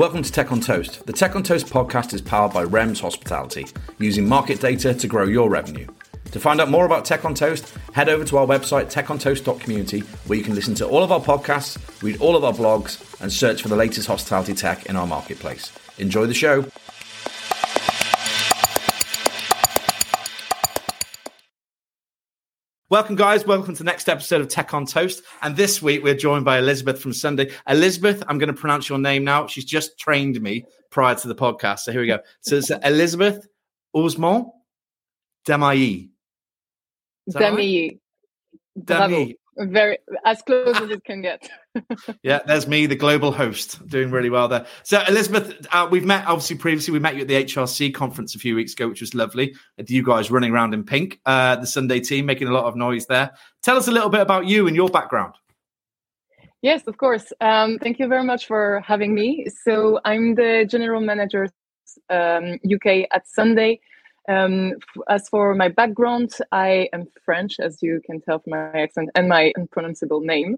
Welcome to Tech on Toast. The Tech on Toast podcast is powered by Rems Hospitality, using market data to grow your revenue. To find out more about Tech on Toast, head over to our website, techontoast.community, where you can listen to all of our podcasts, read all of our blogs, and search for the latest hospitality tech in our marketplace. Enjoy the show. Welcome, guys. Welcome to the next episode of Tech on Toast. And this week, we're joined by Elizabeth from Sunday. Elizabeth, I'm going to pronounce your name now. She's just trained me prior to the podcast. So here we go. So it's Elizabeth Ousmane Demaille. Demaille. Very as close as it can get. Yeah, there's me, the global host, doing really well there. So Elizabeth, we've met obviously previously. We met you at the HRC conference a few weeks ago, which was lovely. And you guys running around in pink, the Sunday team making a lot of noise there. Tell us a little bit about you and your background. Yes, of course. Thank you very much for having me. So I'm the general manager UK at Sunday. As for my background, I am French, as you can tell from my accent and my unpronounceable name.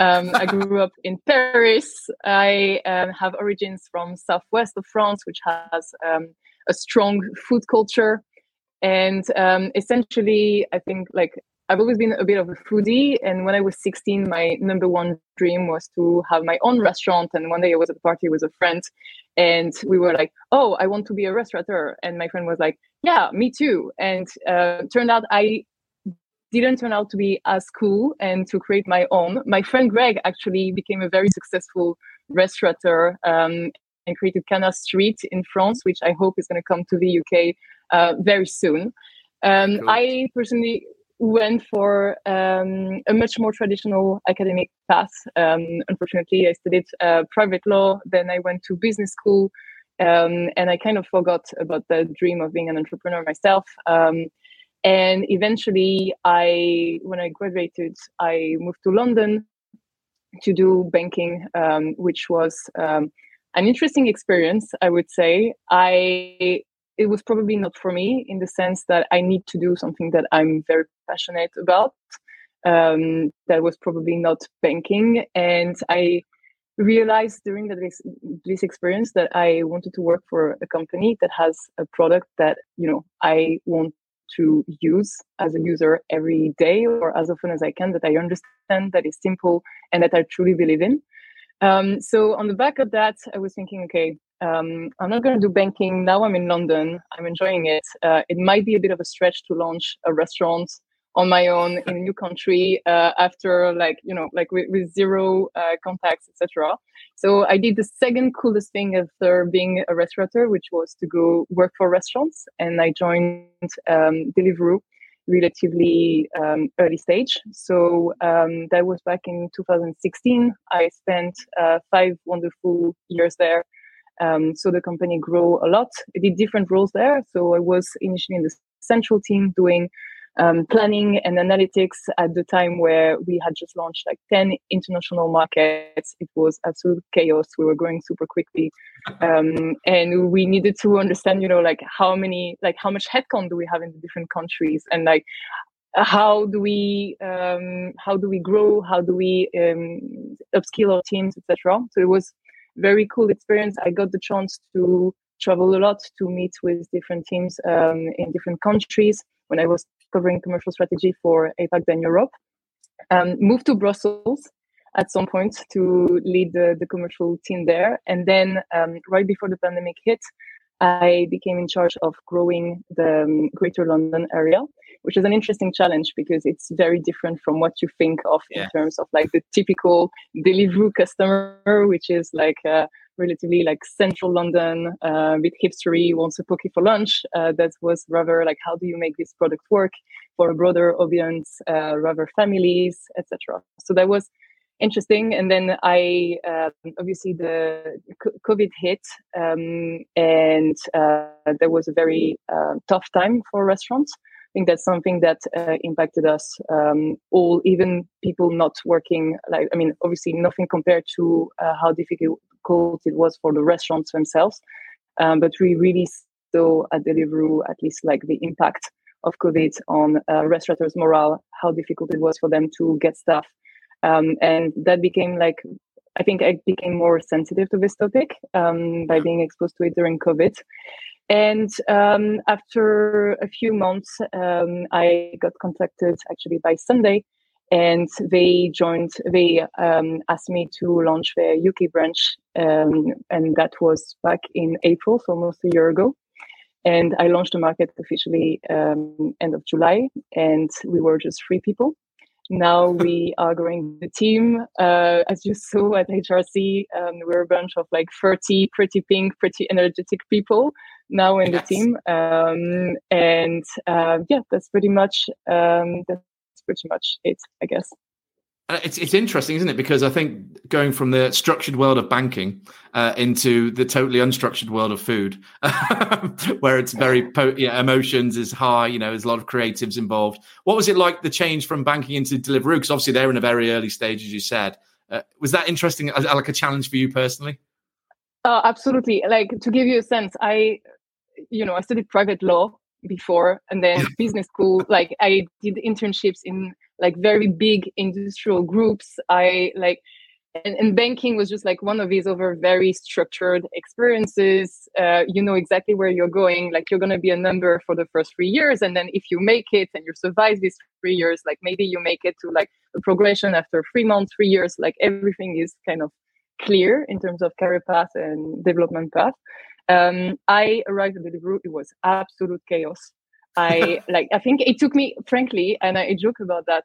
I grew up in Paris. I have origins from southwest of France, which has a strong food culture. And essentially, I think I've always been a bit of a foodie. And when I was 16, my number one dream was to have my own restaurant. And one day I was at a party with a friend and we were like, oh, I want to be a restaurateur. And my friend was like, yeah, me too. And turned out I didn't turn out to be as cool and to create my own. My friend Greg actually became a very successful restaurateur and created Cana Street in France, which I hope is going to come to the UK very soon. Cool. I personally went for a much more traditional academic path. Unfortunately, I studied private law. Then I went to business school, and I kind of forgot about the dream of being an entrepreneur myself. And eventually, when I graduated, I moved to London to do banking, which was an interesting experience, I would say. It was probably not for me in the sense that I need to do something that I'm very passionate about. That was probably not banking. And I realized during this experience that I wanted to work for a company that has a product that, you know, I want to use as a user every day or as often as I can, that I understand, that is simple, and that I truly believe in. So on the back of that, I was thinking, okay, I'm not going to do banking. Now I'm in London. I'm enjoying it. It might be a bit of a stretch to launch a restaurant on my own in a new country after with zero contacts, etc. So I did the second coolest thing after being a restaurateur, which was to go work for restaurants. And I joined Deliveroo relatively early stage. So that was back in 2016. I spent 5 wonderful years there. So the company grew a lot. I did different roles there. So I was initially in the central team doing planning and analytics at the time where we had just launched 10 international markets. It was absolute chaos. We were growing super quickly. And we needed to understand, how much headcount do we have in the different countries? And how do we grow? How do we upskill our teams, etc.? So it was very cool experience. I got the chance to travel a lot, to meet with different teams in different countries when I was covering commercial strategy for APAC and Europe. Moved to Brussels at some point to lead the commercial team there. And then right before the pandemic hit, I became in charge of growing the Greater London area, which is an interesting challenge because it's very different from what you think of in terms of the typical Deliveroo customer, which is relatively central London, a bit hipstery, wants a poke for lunch. That was rather how do you make this product work for a broader audience, rather families, etc. So that was interesting. And then I obviously the COVID hit, and there was a very tough time for restaurants. I think that's something that impacted us all, even people not working. Obviously nothing compared to how difficult it was for the restaurants themselves. But we really saw at Deliveroo at least the impact of COVID on restaurateurs' morale, how difficult it was for them to get staff. And that became I think I became more sensitive to this topic by being exposed to it during COVID. And after a few months, I got contacted actually by Sunday, and they asked me to launch their UK branch. And that was back in April, so almost a year ago. And I launched the market officially end of July, and we were just 3 people. Now we are growing the team. As you saw at HRC, we're a bunch of like 30 pretty pink, pretty energetic people now in the team. That's pretty much it, I guess. It's interesting, isn't it? Because I think going from the structured world of banking into the totally unstructured world of food, where it's very emotions is high, there's a lot of creatives involved. What was it like, the change from banking into Deliveroo? Because obviously they're in a very early stage, as you said. Was that interesting, like a challenge for you personally? Absolutely. Like, to give you a sense, I studied private law before, and then business school. Like, I did internships in like very big industrial groups. And banking was just like one of these other very structured experiences. You know exactly where you're going. Like, you're going to be a number for the first 3 years. And then if you make it and you survive these 3 years, like maybe you make it to like a progression after 3 months, 3 years, like everything is kind of clear in terms of career path and development path. I arrived at Deliveroo. It was absolute chaos. I think it took me, frankly, and I joke about that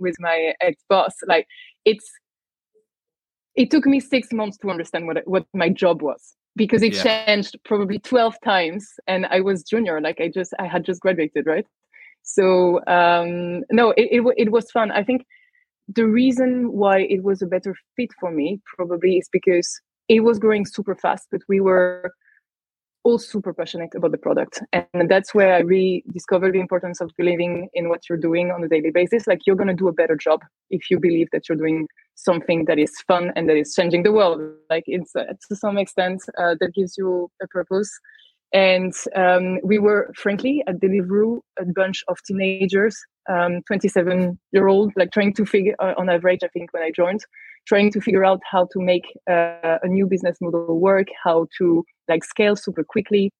with my ex-boss, like it took me 6 months to understand what my job was, because it changed probably 12 times, and I was junior, like I had just graduated, right? So it was fun. I think the reason why it was a better fit for me probably is because it was growing super fast, but we were all super passionate about the product. And that's where I really discovered the importance of believing in what you're doing on a daily basis. Like, you're going to do a better job if you believe that you're doing something that is fun and that is changing the world. Like, it's to some extent that gives you a purpose. And we were, frankly, at Deliveroo, a bunch of teenagers, 27-year-old, like trying to figure, on average, I think when I joined, trying to figure out how to make a new business model work, how to like scale super quickly.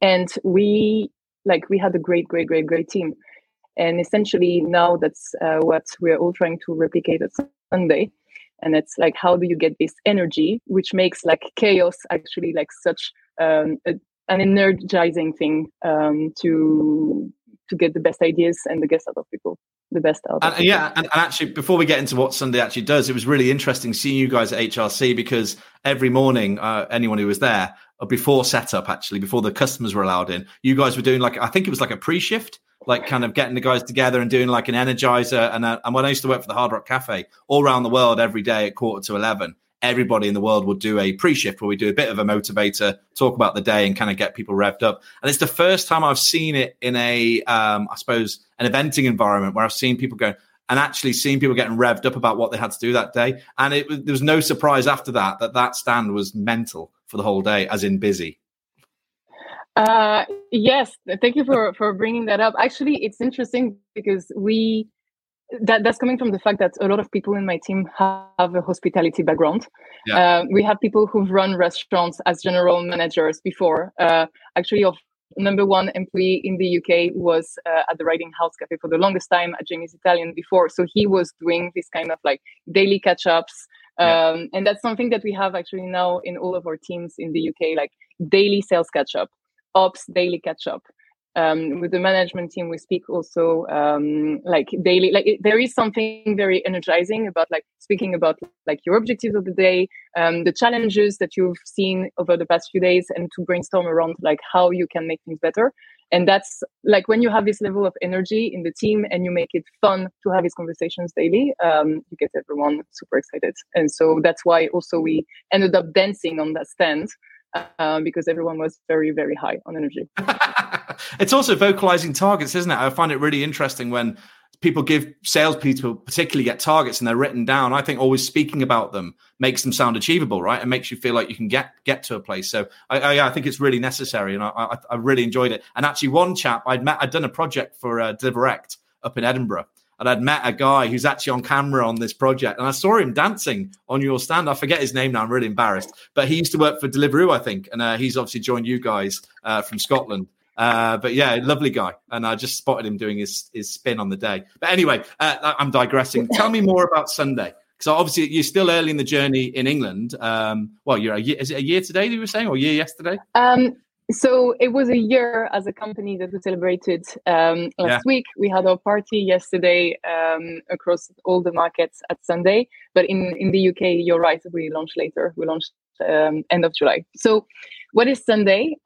And we had a great team. And essentially now that's what we're all trying to replicate at Sunday. And it's like, how do you get this energy, which makes like chaos actually like such an energizing thing to get the best ideas and the best out of people. And actually, before we get into what Sunday actually does, it was really interesting seeing you guys at HRC, because every morning, anyone who was there, before setup, actually, before the customers were allowed in, you guys were doing like, I think it was like a pre-shift, like kind of getting the guys together and doing like an energizer. And when I used to work for the Hard Rock Cafe, all around the world, every day at 11:15, everybody in the world would do a pre-shift where we do a bit of a motivator, talk about the day and kind of get people revved up. And it's the first time I've seen it in a, I suppose, an eventing environment where I've seen people go and actually seen people getting revved up about what they had to do that day. And there was no surprise after that stand was mental for the whole day, as in busy. Yes. Thank you for bringing that up. Actually, it's interesting because that's coming from the fact that a lot of people in my team have a hospitality background. Yeah. We have people who've run restaurants as general managers before. Actually, our number one employee in the UK was at the Riding House Cafe for the longest time, at Jamie's Italian before. So he was doing this kind of like daily catch-ups. And that's something that we have actually now in all of our teams in the UK, like daily sales catch-up, ops daily catch-up. With the management team, we speak also like daily. Like there is something very energizing about like speaking about like your objectives of the day, the challenges that you've seen over the past few days, and to brainstorm around like how you can make things better. And that's like when you have this level of energy in the team and you make it fun to have these conversations daily, you get everyone super excited. And so that's why also we ended up dancing on that stand. Because everyone was very, very high on energy. It's also vocalizing targets, isn't it? I find it really interesting when people salespeople particularly get targets and they're written down. I think always speaking about them makes them sound achievable, right? And makes you feel like you can get to a place. So I think it's really necessary, and I really enjoyed it. And actually, one chap I'd done a project for Deliverect up in Edinburgh, and I'd met a guy who's actually on camera on this project, and I saw him dancing on your stand. I forget his name now. I'm really embarrassed. But he used to work for Deliveroo, I think, and he's obviously joined you guys from Scotland. But yeah, lovely guy. And I just spotted him doing his spin on the day. But anyway, I'm digressing. Tell me more about Sunday. Because obviously you're still early in the journey in England. Well, you're is it a year today that you were saying, or a year yesterday? So it was a year as a company that we celebrated last week. We had our party yesterday across all the markets at Sunday. But in the UK, you're right, we launched later. We launched end of July. So what is Sunday?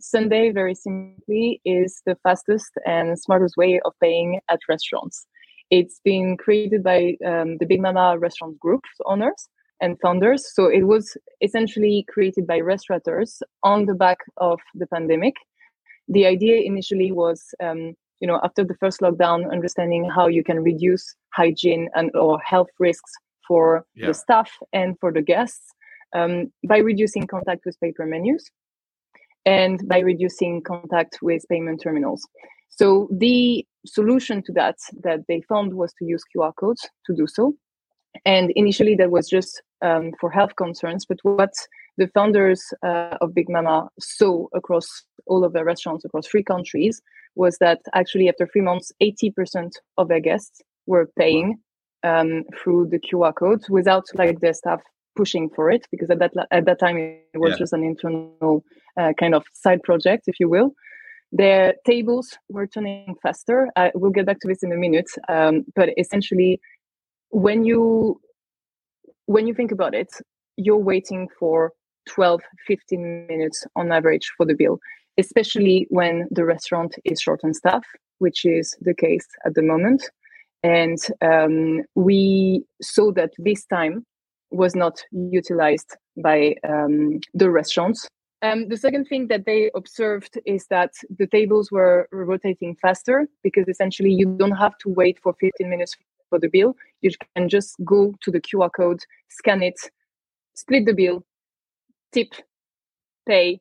Sunday, very simply, is the fastest and smartest way of paying at restaurants. It's been created by the Big Mama Restaurant Group owners and founders. So it was essentially created by restaurateurs on the back of the pandemic. The idea initially was, after the first lockdown, understanding how you can reduce hygiene and or health risks for the staff and for the guests by reducing contact with paper menus and by reducing contact with payment terminals. So the solution to that they found was to use QR codes to do so. And initially that was just for health concerns, but what the founders of Big Mama saw across all of their restaurants across 3 countries was that actually after 3 months, 80% of their guests were paying through the QR codes without their staff pushing for it, because at that time it was just an internal kind of side project, if you will. Their tables were turning faster. We'll get back to this in a minute, but essentially, when you think about it, you're waiting for 12, 15 minutes on average for the bill, especially when the restaurant is short on staff, which is the case at the moment. And we saw that this time was not utilized by the restaurants. The second thing that they observed is that the tables were rotating faster, because essentially you don't have to wait for 15 minutes for the bill. You can just go to the QR code, scan it, split the bill, tip, pay,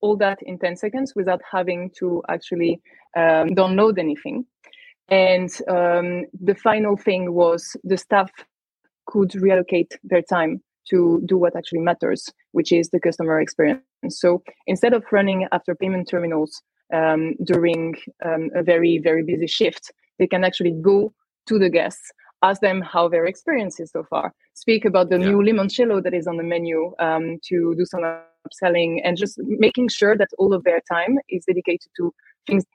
all that in 10 seconds without having to actually download anything. And the final thing was the staff could reallocate their time to do what actually matters, which is the customer experience. So instead of running after payment terminals during a very, very busy shift, they can actually go to the guests, ask them how their experience is so far, speak about the new limoncello that is on the menu to do some upselling, and just making sure that all of their time is dedicated to things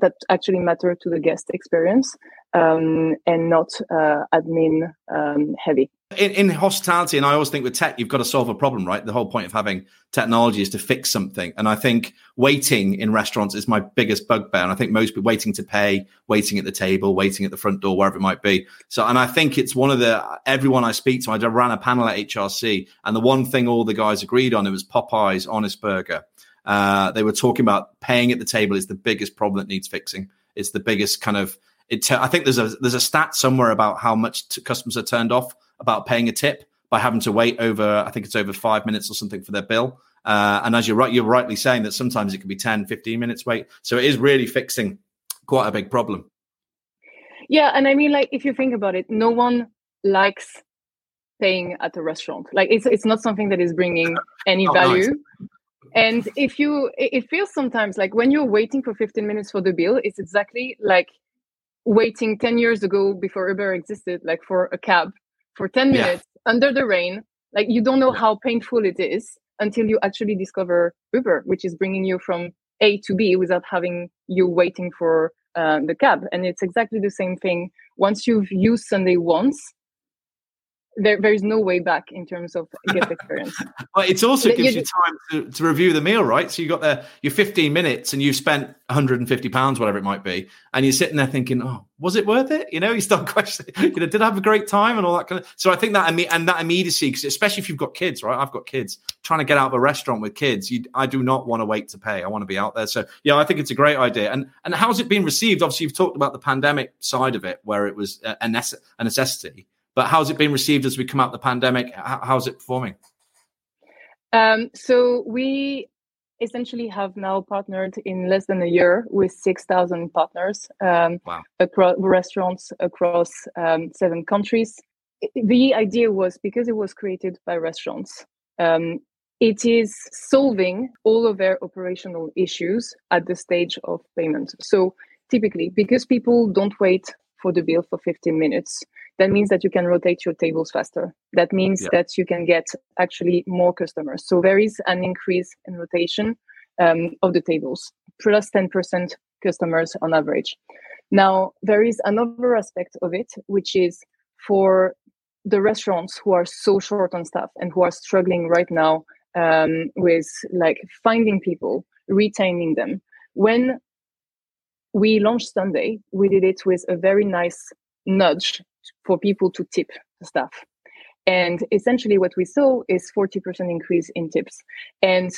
that actually matter to the guest experience and not admin heavy. In hospitality, and I always think with tech, you've got to solve a problem, right? The whole point of having technology is to fix something. And I think waiting in restaurants is my biggest bugbear. And I think most people waiting to pay, waiting at the table, waiting at the front door, wherever it might be. So, and I think it's one of everyone I speak to, I ran a panel at HRC, and the one thing all the guys agreed on, it was Popeye's Honest Burger. They were talking about paying at the table is the biggest problem that needs fixing. It's the biggest kind of it. I think there's a stat somewhere about how much customers are turned off about paying a tip by having to wait over. I think it's over 5 minutes or something for their bill. And as you're rightly saying that sometimes it can be 10, 15 minutes wait. So it is really fixing quite a big problem. Yeah, and I mean, if you think about it, no one likes paying at a restaurant. It's not something that is bringing any value. Nice. And it feels sometimes like when you're waiting for 15 minutes for the bill, it's exactly like waiting 10 years ago before Uber existed, for a cab for 10 minutes under the rain. You don't know how painful it is until you actually discover Uber, which is bringing you from A to B without having you waiting for the cab. And it's exactly the same thing. Once you've used Sunday once, There is no way back in terms of guest experience. But it also gives you time to review the meal, right? So you got your 15 minutes and you've spent £150, whatever it might be. And you're sitting there thinking, oh, was it worth it? You start questioning, did I have a great time and all that kind of. So I think that, and that immediacy, because especially if you've got kids, right? I've got kids, trying to get out of a restaurant with kids. I do not want to wait to pay. I want to be out there. So yeah, I think it's a great idea. And how's it been received? Obviously you've talked about the pandemic side of it, where it was a necessity. But how's it been received as we come out of the pandemic? How's it performing? So we essentially have now partnered in less than a year with 6,000 partners across restaurants across 7 countries. The idea was, because it was created by restaurants, it is solving all of their operational issues at the stage of payment. So typically, because people don't wait for the bill for 15 minutes, that means that you can rotate your tables faster. That means that you can get actually more customers. So there is an increase in rotation of the tables, plus 10% customers on average. Now, there is another aspect of it, which is for the restaurants who are so short on staff and who are struggling right now with like finding people, retaining them. When we launched Sunday, we did it with a very nice nudge for people to tip staff. And essentially what we saw is 40% increase in tips. And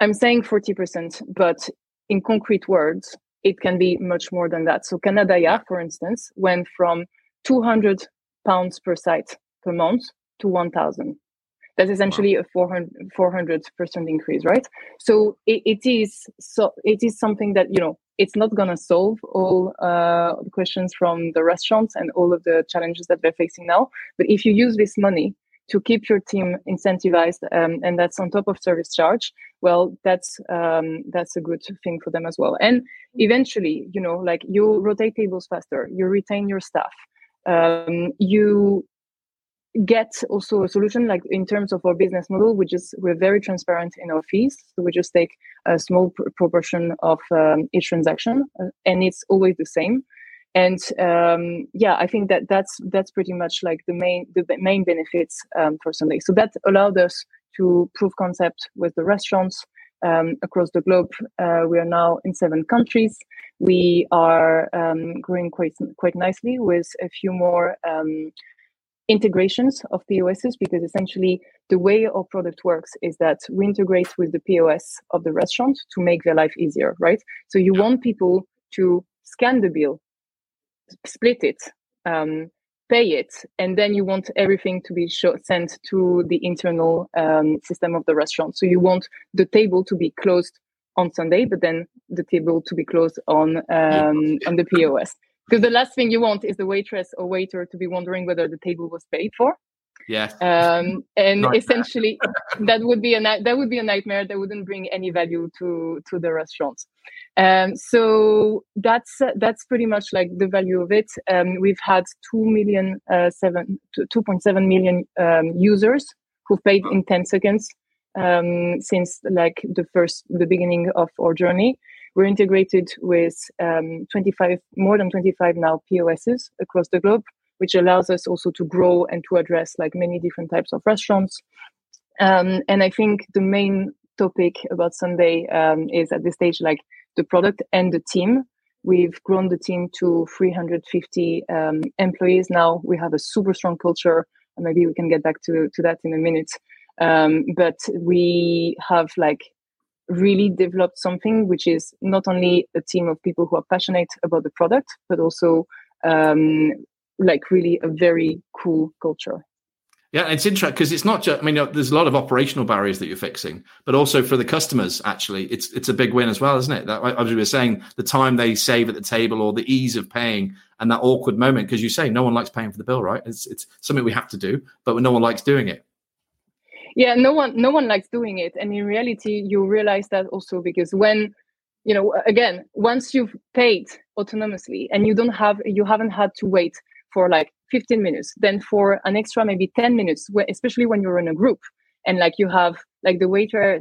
I'm saying 40%, but in concrete words, it can be much more than that. So Canadaya, for instance, went from £200 per site per month to 1,000. That's essentially a 400% increase, right? So it is something that, you know, it's not going to solve all the questions from the restaurants and all of the challenges that they're facing now. But if you use this money to keep your team incentivized, and that's on top of service charge, well, that's a good thing for them as well. And eventually, you know, like you rotate tables faster, you retain your staff, you get also a solution like in terms of our business model, which is we're very transparent in our fees. So we just take a small proportion of each transaction, and it's always the same. And I think that that's pretty much like the main benefits for Sunday. So that allowed us to prove concept with the restaurants across the globe. We are now in 7 countries. We are growing quite nicely with a few more integrations of POSs, because essentially the way our product works is that we integrate with the POS of the restaurant to make their life easier, right? So you want people to scan the bill, split it, pay it, and then you want everything to be sent to the internal system of the restaurant. So you want the table to be closed on Sunday, but then the table to be closed on the POS. Because the last thing you want is the waitress or waiter to be wondering whether the table was paid for. Yes. And not essentially, that would be a nightmare. That wouldn't bring any value to the restaurants. So that's pretty much like the value of it. We've had 2.7 million users who paid in 10 seconds since like the beginning of our journey. We're integrated with more than 25 now POSs across the globe, which allows us also to grow and to address like many different types of restaurants. And I think the main topic about Sunday is at this stage like the product and the team. We've grown the team to 350 employees now. We have a super strong culture, and maybe we can get back to that in a minute. But we have like really developed something which is not only a team of people who are passionate about the product, but also like really a very cool culture. Yeah, it's interesting because it's not just, I mean, there's a lot of operational barriers that you're fixing, but also for the customers, actually, it's a big win as well, isn't it? That, as we were saying, the time they save at the table or the ease of paying and that awkward moment, because you say no one likes paying for the bill, right? It's something we have to do, but no one likes doing it. Yeah, no one likes doing it. And in reality, you realize that also because when, you know, again, once you've paid autonomously and you haven't had to wait for like 15 minutes, then for an extra maybe 10 minutes, especially when you're in a group and like you have like the waiter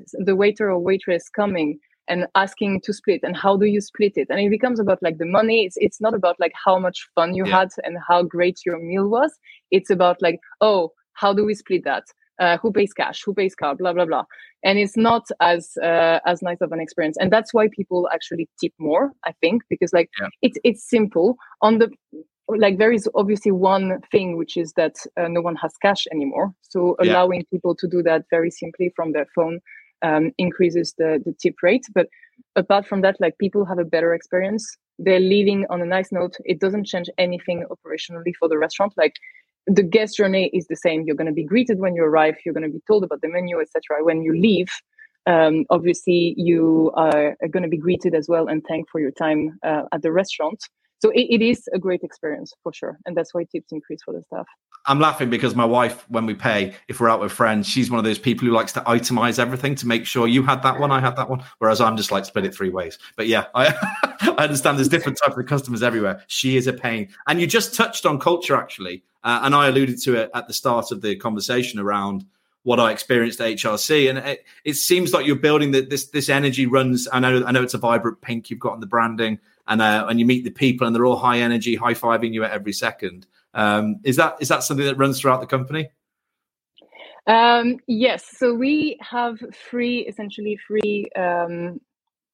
or waitress coming and asking to split and how do you split it? And it becomes about like the money. It's not about like how much fun you had and how great your meal was. It's about like, oh, how do we split that? Who pays cash? Who pays card? Blah blah blah. And it's not as nice of an experience. And that's why people actually tip more, I think, because like it's simple. On the like there is obviously one thing which is that no one has cash anymore. So allowing people to do that very simply from their phone increases the tip rate. But apart from that, like people have a better experience. They're leaving on a nice note. It doesn't change anything operationally for the restaurant. Like, the guest journey is the same. You're going to be greeted when you arrive. You're going to be told about the menu, etc. When you leave, Obviously, you are going to be greeted as well and thanked for your time at the restaurant. So it is a great experience for sure. And that's why tips increase for the staff. I'm laughing because my wife, when we pay, if we're out with friends, she's one of those people who likes to itemize everything to make sure you had that one, I had that one. Whereas I'm just like split it three ways. But yeah, I understand there's different types of customers everywhere. She is a pain. And you just touched on culture, actually. And I alluded to it at the start of the conversation around what I experienced at HRC. And it seems like you're building that this energy runs. I know it's a vibrant pink you've got in the branding, and you meet the people and they're all high energy, high fiving you at every second. Is that something that runs throughout the company? Yes. So we have essentially three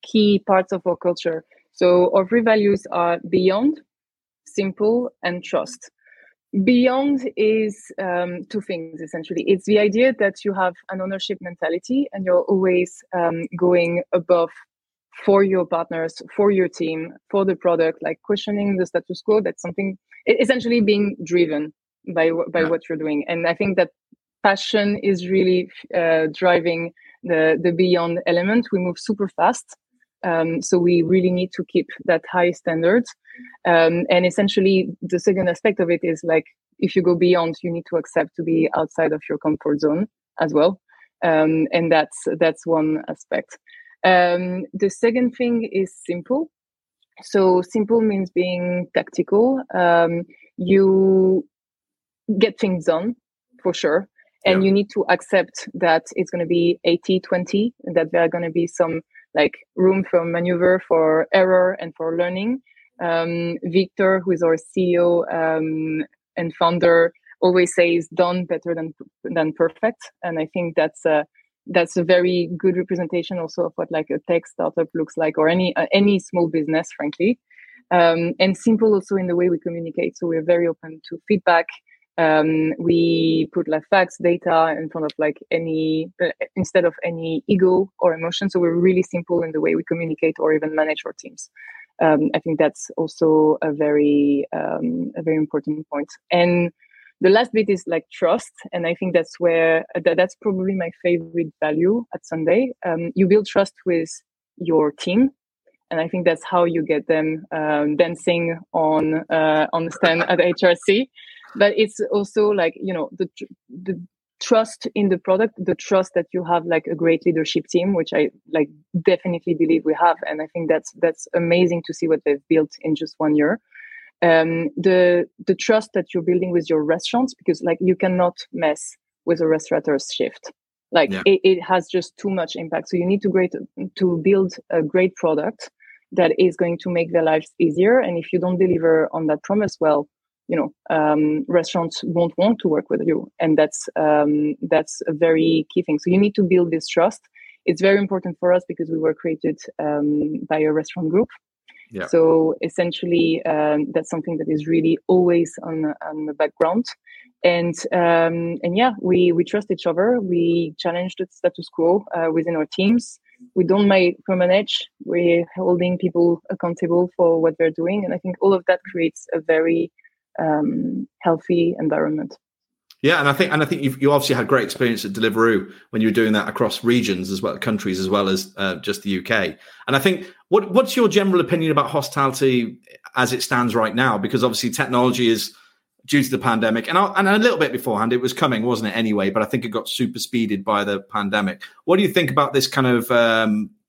key parts of our culture. So our three values are beyond, simple, and trust. Beyond is two things, essentially. It's the idea that you have an ownership mentality and you're always going above for your partners, for your team, for the product, like questioning the status quo. That's something, essentially being driven by what you're doing. And I think that passion is really driving the beyond element. We move super fast. So we really need to keep that high standard. And essentially, the second aspect of it is like, if you go beyond, you need to accept to be outside of your comfort zone as well. And that's one aspect. The second thing is simple. So simple means being tactical. You get things done for sure. And you need to accept that it's going to be 80-20, that there are going to be some like room for maneuver, for error, and for learning. Victor, who is our CEO and founder, always says done better than perfect. And I think that's a very good representation also of what like a tech startup looks like, or any small business, frankly. And simple also in the way we communicate. So we're very open to feedback. We put like facts, data in front of like instead of any ego or emotion. So we're really simple in the way we communicate or even manage our teams. I think that's also a very important point. And the last bit is like trust. And I think that's where, that's probably my favorite value at Sunday. You build trust with your team. And I think that's how you get them dancing on the stand at HRC. But it's also like, you know, the trust in the product, the trust that you have like a great leadership team, which I like definitely believe we have. And I think that's amazing to see what they've built in just 1 year. The trust that you're building with your restaurants, because like you cannot mess with a restaurateur's shift. Like it has just too much impact. So you need to build a great product that is going to make their lives easier. And if you don't deliver on that promise, well, you know, restaurants won't want to work with you. And that's a very key thing. So you need to build this trust. It's very important for us because we were created by a restaurant group. Yeah. So essentially, that's something that is really always on the background. And we trust each other. We challenge the status quo within our teams. We don't micromanage. We're holding people accountable for what they're doing. And I think all of that creates a very healthy environment. Yeah, and I think you obviously had great experience at Deliveroo when you were doing that across regions as well, countries as well as just the UK. And I think what's your general opinion about hospitality as it stands right now? Because obviously technology is due to the pandemic, and a little bit beforehand, it was coming, wasn't it? Anyway, but I think it got super speeded by the pandemic. What do you think about this kind of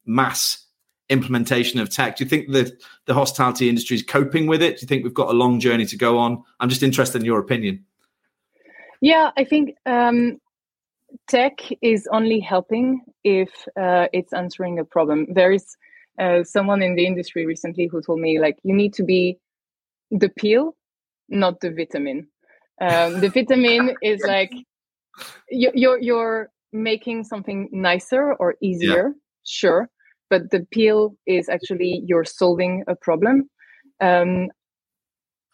mass implementation of tech? Do you think that the hospitality industry is coping with it? Do you think we've got a long journey to go on? I'm just interested in your opinion. Yeah, I think tech is only helping if it's answering a problem. There is someone in the industry recently who told me, like, you need to be the pill, not the vitamin. The vitamin is like you're making something nicer or easier, sure, but the pill is actually you're solving a problem.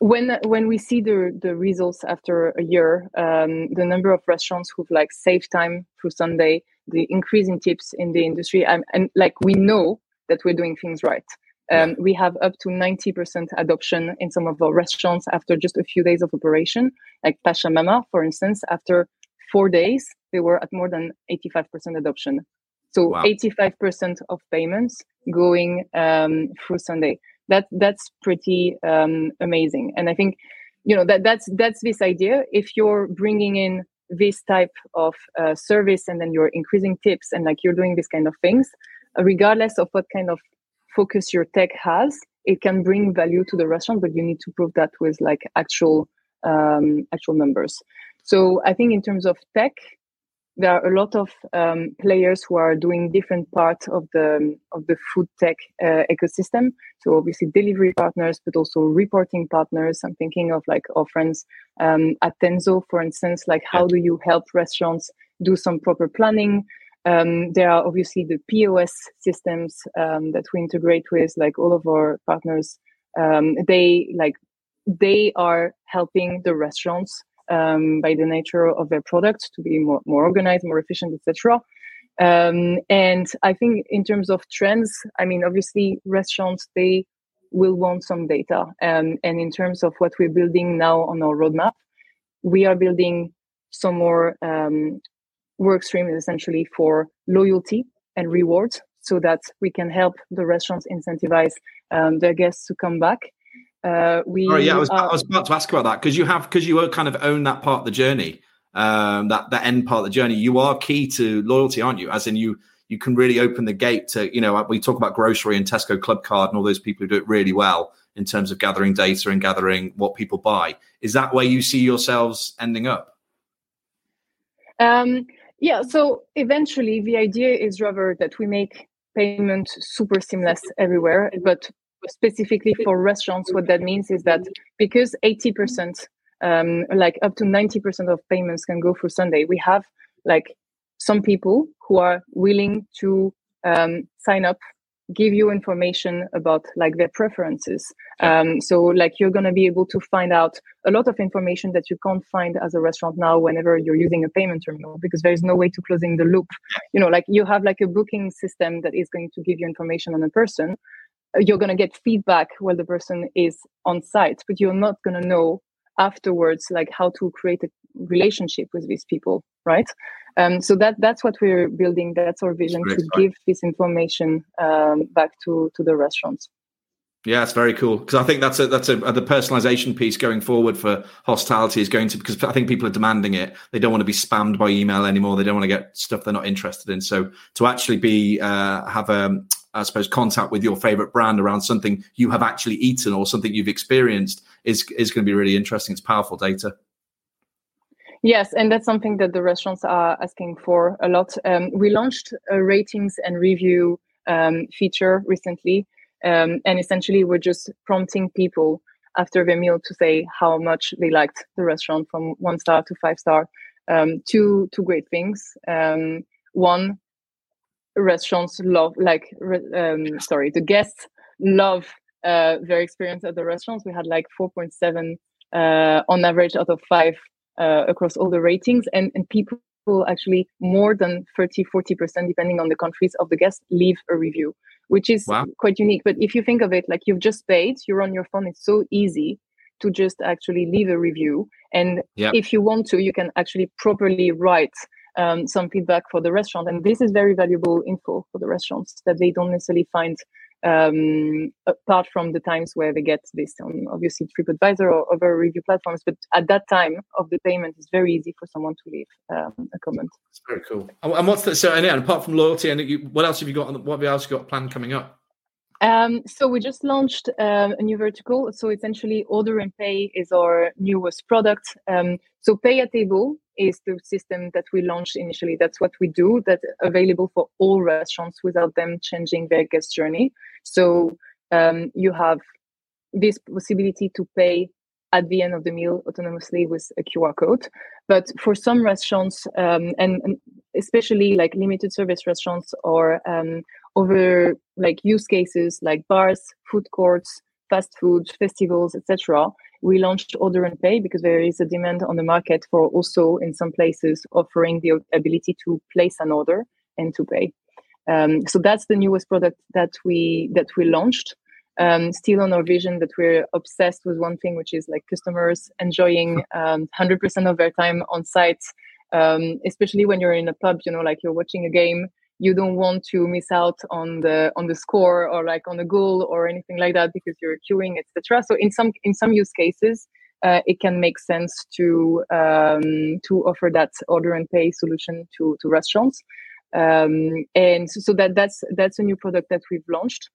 When we see the results after a year, the number of restaurants who've like saved time through Sunday, the increase in tips in the industry, and like we know that we're doing things right. We have up to 90% adoption in some of our restaurants after just a few days of operation. Like Pachamama, for instance, after 4 days, they were at more than 85% adoption. So 85% of payments going through Sunday. That's pretty amazing. And I think, you know, that's this idea. If you're bringing in this type of service and then you're increasing tips and like you're doing these kind of things, regardless of what kind of focus your tech has, it can bring value to the restaurant, but you need to prove that with like actual numbers. So I think in terms of tech, there are a lot of players who are doing different parts of the food tech ecosystem. So obviously delivery partners, but also reporting partners. I'm thinking of like our friends at Tenzo, for instance, like how do you help restaurants do some proper planning? There are obviously the POS systems that we integrate with, like all of our partners. They are helping the restaurants by the nature of their products to be more organized, more efficient, etc. And I think in terms of trends, I mean, obviously restaurants, they will want some data. And in terms of what we're building now on our roadmap, we are building some more work stream essentially for loyalty and rewards so that we can help the restaurants incentivize their guests to come back. I was about to ask about that because you kind of own that part of the journey, that end part of the journey. You are key to loyalty, aren't you? As in you can really open the gate to, you know, we talk about grocery and Tesco Club Card and all those people who do it really well in terms of gathering data and gathering what people buy. Is that where you see yourselves ending up? So eventually the idea is rather that we make payment super seamless everywhere, but specifically for restaurants, what that means is that because 80%, up to 90% of payments can go through Sunday, we have like some people who are willing to sign up, give you information about like their preferences. So you're going to be able to find out a lot of information that you can't find as a restaurant now whenever you're using a payment terminal, because there is no way to closing the loop. You know, like you have like a booking system that is going to give you information on a person. You're going to get feedback while the person is on site, but you're not going to know afterwards, like how to create a relationship with these people, right? So that's what we're building. That's our vision, to give this information back to the restaurants. Yeah, it's very cool, because I think that's the personalization piece going forward for hospitality is going to, because I think people are demanding it. They don't want to be spammed by email anymore. They don't want to get stuff they're not interested in. So to actually be contact with your favorite brand around something you have actually eaten or something you've experienced is going to be really interesting. It's powerful data. Yes, and that's something that the restaurants are asking for a lot. We launched a ratings and review feature recently, and essentially we're just prompting people after their meal to say how much they liked the restaurant, from 1 star to 5 star. Two great things. One, restaurants love the guests love their experience at the restaurants. We had like 4.7 on average out of 5 across all the ratings, and people actually more than 30-40%, depending on the countries, of the guests leave a review, which is quite unique. But if you think of it, like you've just paid, you're on your phone, it's so easy to just actually leave a review, and if you want to, you can actually properly write some feedback for the restaurant. And this is very valuable info for the restaurants that they don't necessarily find apart from the times where they get this on obviously TripAdvisor or other review platforms. But at that time of the payment, it's very easy for someone to leave a comment. It's very cool. And what's that? So, and apart from loyalty, what else have you got? What else have you got planned coming up? So we just launched a new vertical. So essentially, order and pay is our newest product. So pay at table is the system that we launched initially. That's what we do. That's available for all restaurants without them changing their guest journey. So you have this possibility to pay at the end of the meal autonomously with a QR code. But for some restaurants, and especially like limited service restaurants or over like use cases like bars, food courts, fast food, festivals, etc., we launched order and pay because there is a demand on the market for also in some places offering the ability to place an order and to pay. So that's the newest product that we launched. Still on our vision that we're obsessed with one thing, which is like customers enjoying 100% of their time on site, especially when you're in a pub, you know, like you're watching a game you don't want to miss out on the score or like on the goal or anything like that because you're queuing, etc. So in some use cases, it can make sense to offer that order and pay solution to restaurants, and so that's a new product that we've launched.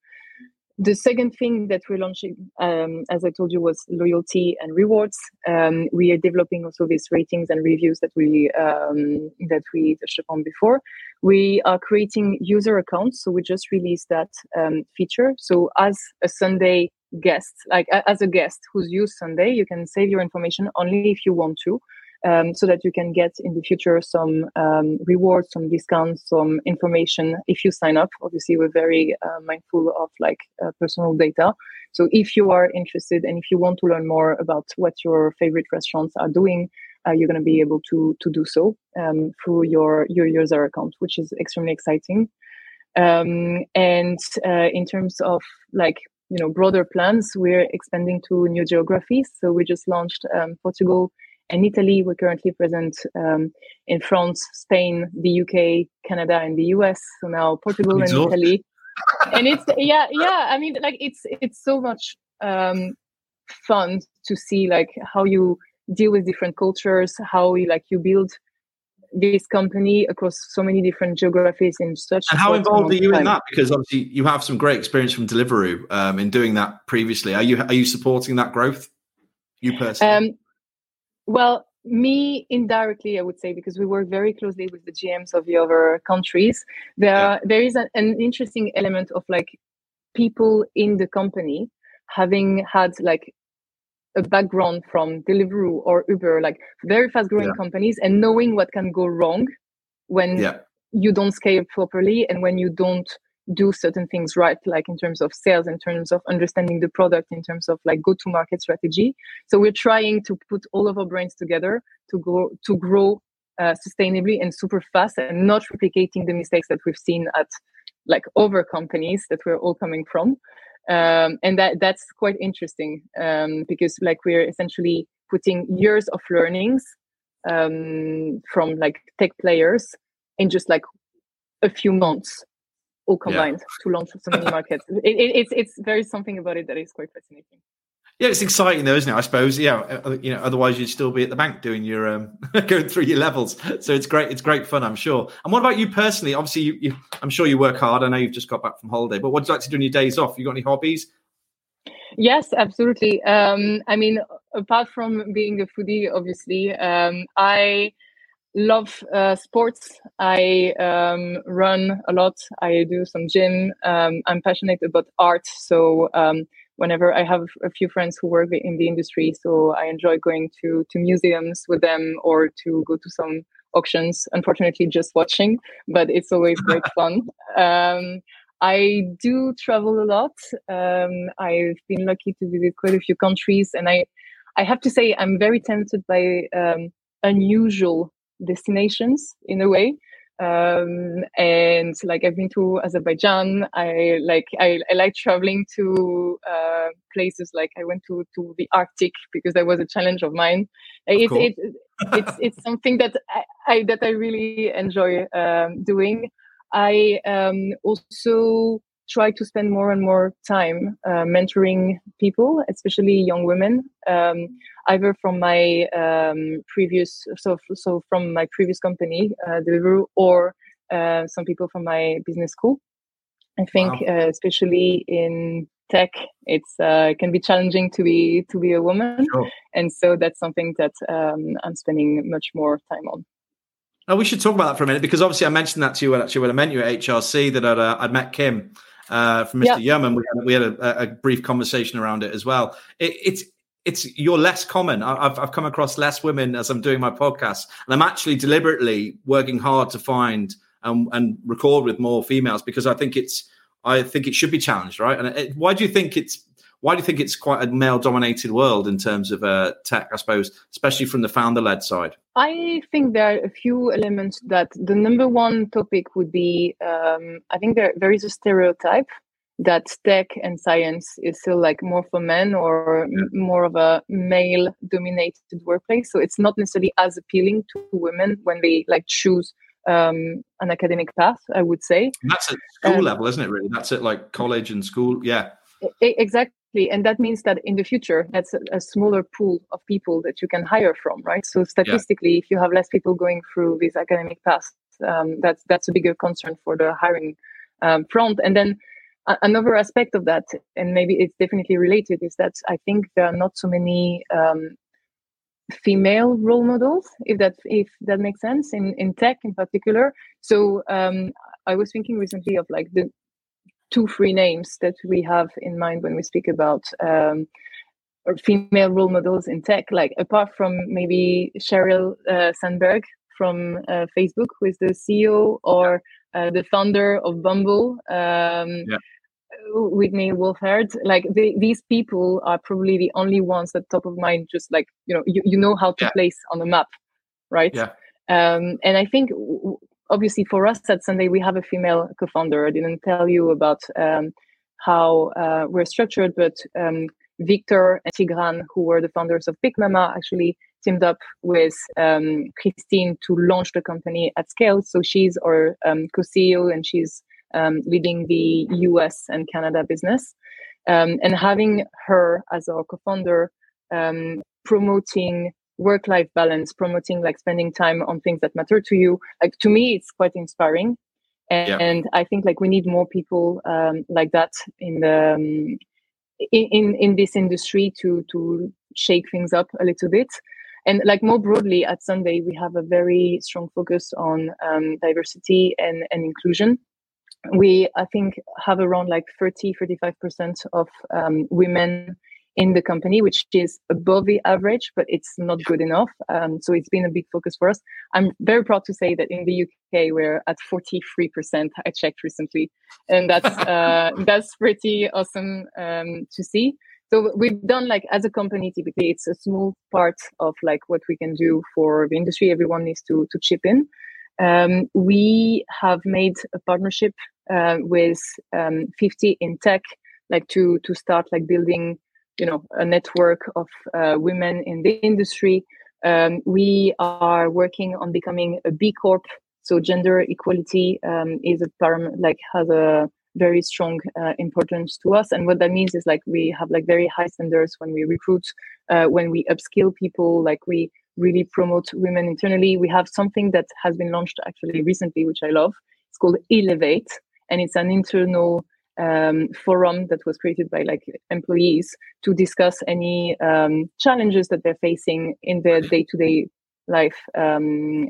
The second thing that we're launching, as I told you, was loyalty and rewards. We are developing also these ratings and reviews that we touched upon before. We are creating user accounts, so we just released that feature. So as a Sunday guest, like as a guest who's used Sunday, you can save your information only if you want to, so that you can get in the future some rewards, some discounts, some information if you sign up. Obviously, we're very mindful of personal data. So if you are interested and if you want to learn more about what your favorite restaurants are doing, you're going to be able to do so through your user account, which is extremely exciting. And in terms of broader plans, we're expanding to new geographies. So we just launched Portugal and Italy. We're currently present in France, Spain, the UK, Canada, and the US. So now Portugal and Italy, and it's yeah. I mean, it's so much fun to see how you deal with different cultures, how you build this company across so many different geographies in such. And how involved are you in that? Because obviously you have some great experience from Deliveroo in doing that previously. Are you supporting that growth? You personally. Well, me indirectly, I would say, because we work very closely with the GMs of the other countries. There is an interesting element of people in the company having had a background from Deliveroo or Uber, very fast-growing companies, and knowing what can go wrong when you don't scale properly and when you don't do certain things right, in terms of sales, in terms of understanding the product, in terms of go-to-market strategy. So we're trying to put all of our brains together to grow sustainably and super fast, and not replicating the mistakes that we've seen at other companies that we're all coming from. And that's quite interesting because we're essentially putting years of learnings from tech players in just a few months. All combined to launch so many markets. It's very something about it that is quite fascinating. Yeah, it's exciting though, isn't it? I suppose. Yeah, otherwise you'd still be at the bank doing your going through your levels. So it's great. It's great fun, I'm sure. And what about you personally? Obviously, you I'm sure you work hard. I know you've just got back from holiday, but what do you like to do on your days off? You got any hobbies? Yes, absolutely. I mean, apart from being a foodie, obviously, I love sports. I run a lot. I do some gym. I'm passionate about art. So whenever I have a few friends who work in the industry, so I enjoy going to museums with them or to go to some auctions. Unfortunately, just watching, but it's always great fun. I do travel a lot. I've been lucky to visit quite a few countries, and I have to say I'm very tempted by unusual destinations in a way, and I've been to Azerbaijan. I like traveling to places. I went to the Arctic because that was a challenge of mine. It's something that I really enjoy doing. I also try to spend more and more time mentoring people, especially young women, either from my previous company, Deliveroo, or some people from my business school. I think especially in tech, it's can be challenging to be a woman, and so that's something that I'm spending much more time on. Now we should talk about that for a minute, because obviously I mentioned that to you when I met you at HRC, that I'd met Kim. From Mr. Yeoman, we had a brief conversation around it as well. It's you're less common. I've come across less women as I'm doing my podcast, and I'm actually deliberately working hard to find and record with more females, because I think it should be challenged, right? And why do you think it's quite a male-dominated world in terms of tech, I suppose, especially from the founder-led side? I think there are a few elements. That the number one topic would be, I think there is a stereotype that tech and science is still more for men, or more of a male-dominated workplace. So it's not necessarily as appealing to women when they choose an academic path, I would say. And that's at school level, isn't it, really? That's at like college and school. Yeah. Exactly. And that means that in the future, that's a smaller pool of people that you can hire from, right? So statistically, if you have less people going through these academic paths, that's a bigger concern for the hiring front. And then another aspect of that, and maybe it's definitely related, is that I think there are not so many female role models, if that makes sense, in tech in particular. So I was thinking recently of like the 2-3 names that we have in mind when we speak about female role models in tech, like apart from maybe Sheryl Sandberg from Facebook, who is the CEO, or the founder of Bumble, Whitney Wolfhard. Like these people are probably the only ones that top of mind, just like, you know, you know how to place on a map, right? Yeah. And I think obviously for us at Sunday, we have a female co-founder. I didn't tell you about how we're structured, but Victor and Tigran, who were the founders of Big Mama, actually teamed up with Christine to launch the company at scale. So she's our co-CEO, and she's leading the US and Canada business. And having her as our co-founder, promoting work-life balance, promoting like spending time on things that matter to you, like to me, it's quite inspiring. And I think like we need more people like that in the in this industry to shake things up a little bit. And like more broadly at Sunday, we have a very strong focus on diversity and inclusion. We, I think, have around like 30-35% of women in the company, which is above the average, but it's not good enough. So it's been a big focus for us. I'm very proud to say that in the UK, we're at 43%. I checked recently, and that's pretty awesome to see. So we've done like as a company, typically it's a small part of like what we can do for the industry. Everyone needs to chip in. We have made a partnership with 50 in tech, like to start like building, you know, a network of women in the industry. We are working on becoming a B Corp. So gender equality is a term like has a very strong importance to us. And what that means is like we have like very high standards when we recruit, when we upskill people, like we really promote women internally. We have something that has been launched actually recently, which I love. It's called Elevate, and it's an internal forum that was created by like employees to discuss any challenges that they're facing in their day-to-day life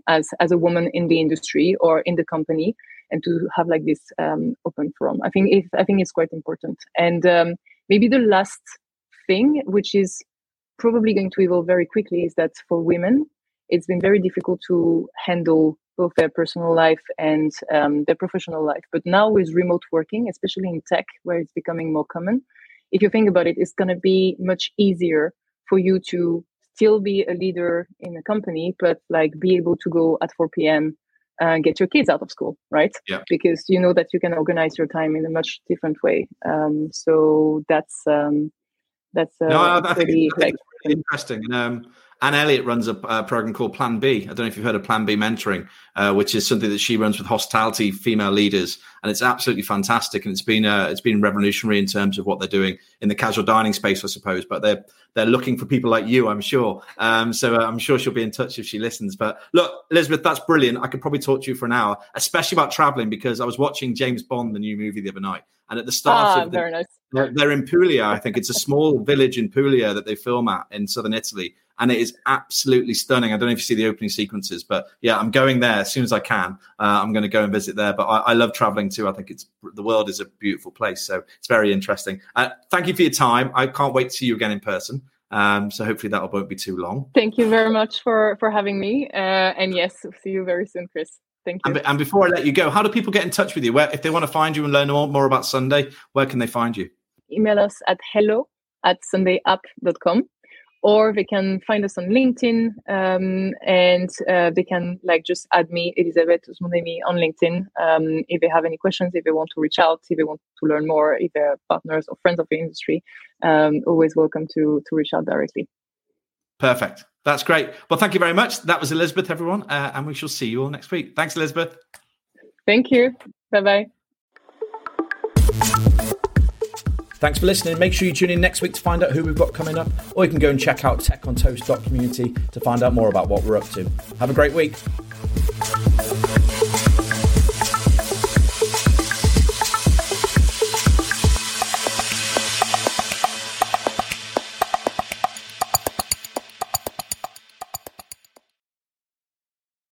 as a woman in the industry or in the company, and to have like this open forum. I think it's quite important. And maybe the last thing, which is probably going to evolve very quickly, is that for women, it's been very difficult to handle both their personal life and their professional life. But now with remote working, especially in tech, where it's becoming more common, if you think about it, it's going to be much easier for you to still be a leader in a company, but like be able to go at 4 p.m. and get your kids out of school, right? Yeah. Because you know that you can organize your time in a much different way. So that's I think it's really interesting. And, Anne Elliott runs a program called Plan B. I don't know if you've heard of Plan B mentoring, which is something that she runs with hospitality female leaders, and it's absolutely fantastic. And it's been revolutionary in terms of what they're doing in the casual dining space, I suppose. But they're looking for people like you, I'm sure. So I'm sure she'll be in touch if she listens. But look, Elizabeth, that's brilliant. I could probably talk to you for an hour, especially about traveling, because I was watching James Bond, the new movie, the other night, and at the start of the, they're in Puglia. I think it's a small village in Puglia that they film at in southern Italy. And it is absolutely stunning. I don't know if you see the opening sequences, but yeah, I'm going there as soon as I can. I'm going to go and visit there. But I love traveling too. I think the world is a beautiful place. So it's very interesting. Thank you for your time. I can't wait to see you again in person. So hopefully that won't be too long. Thank you very much for having me. And yes, see you very soon, Chris. Thank you. And before I let you go, how do people get in touch with you? Where, if they want to find you and learn more about Sunday, where can they find you? Email us at hello@sundayapp.com. Or they can find us on LinkedIn, and they can like just add me, Elizabeth Ousmane Demaille, on LinkedIn. If they have any questions, if they want to reach out, if they want to learn more, if they're partners or friends of the industry, always welcome to reach out directly. Perfect. That's great. Well, thank you very much. That was Elizabeth, everyone. And we shall see you all next week. Thanks, Elizabeth. Thank you. Bye-bye. Thanks for listening. Make sure you tune in next week to find out who we've got coming up, or you can go and check out techontoast.community to find out more about what we're up to. Have a great week.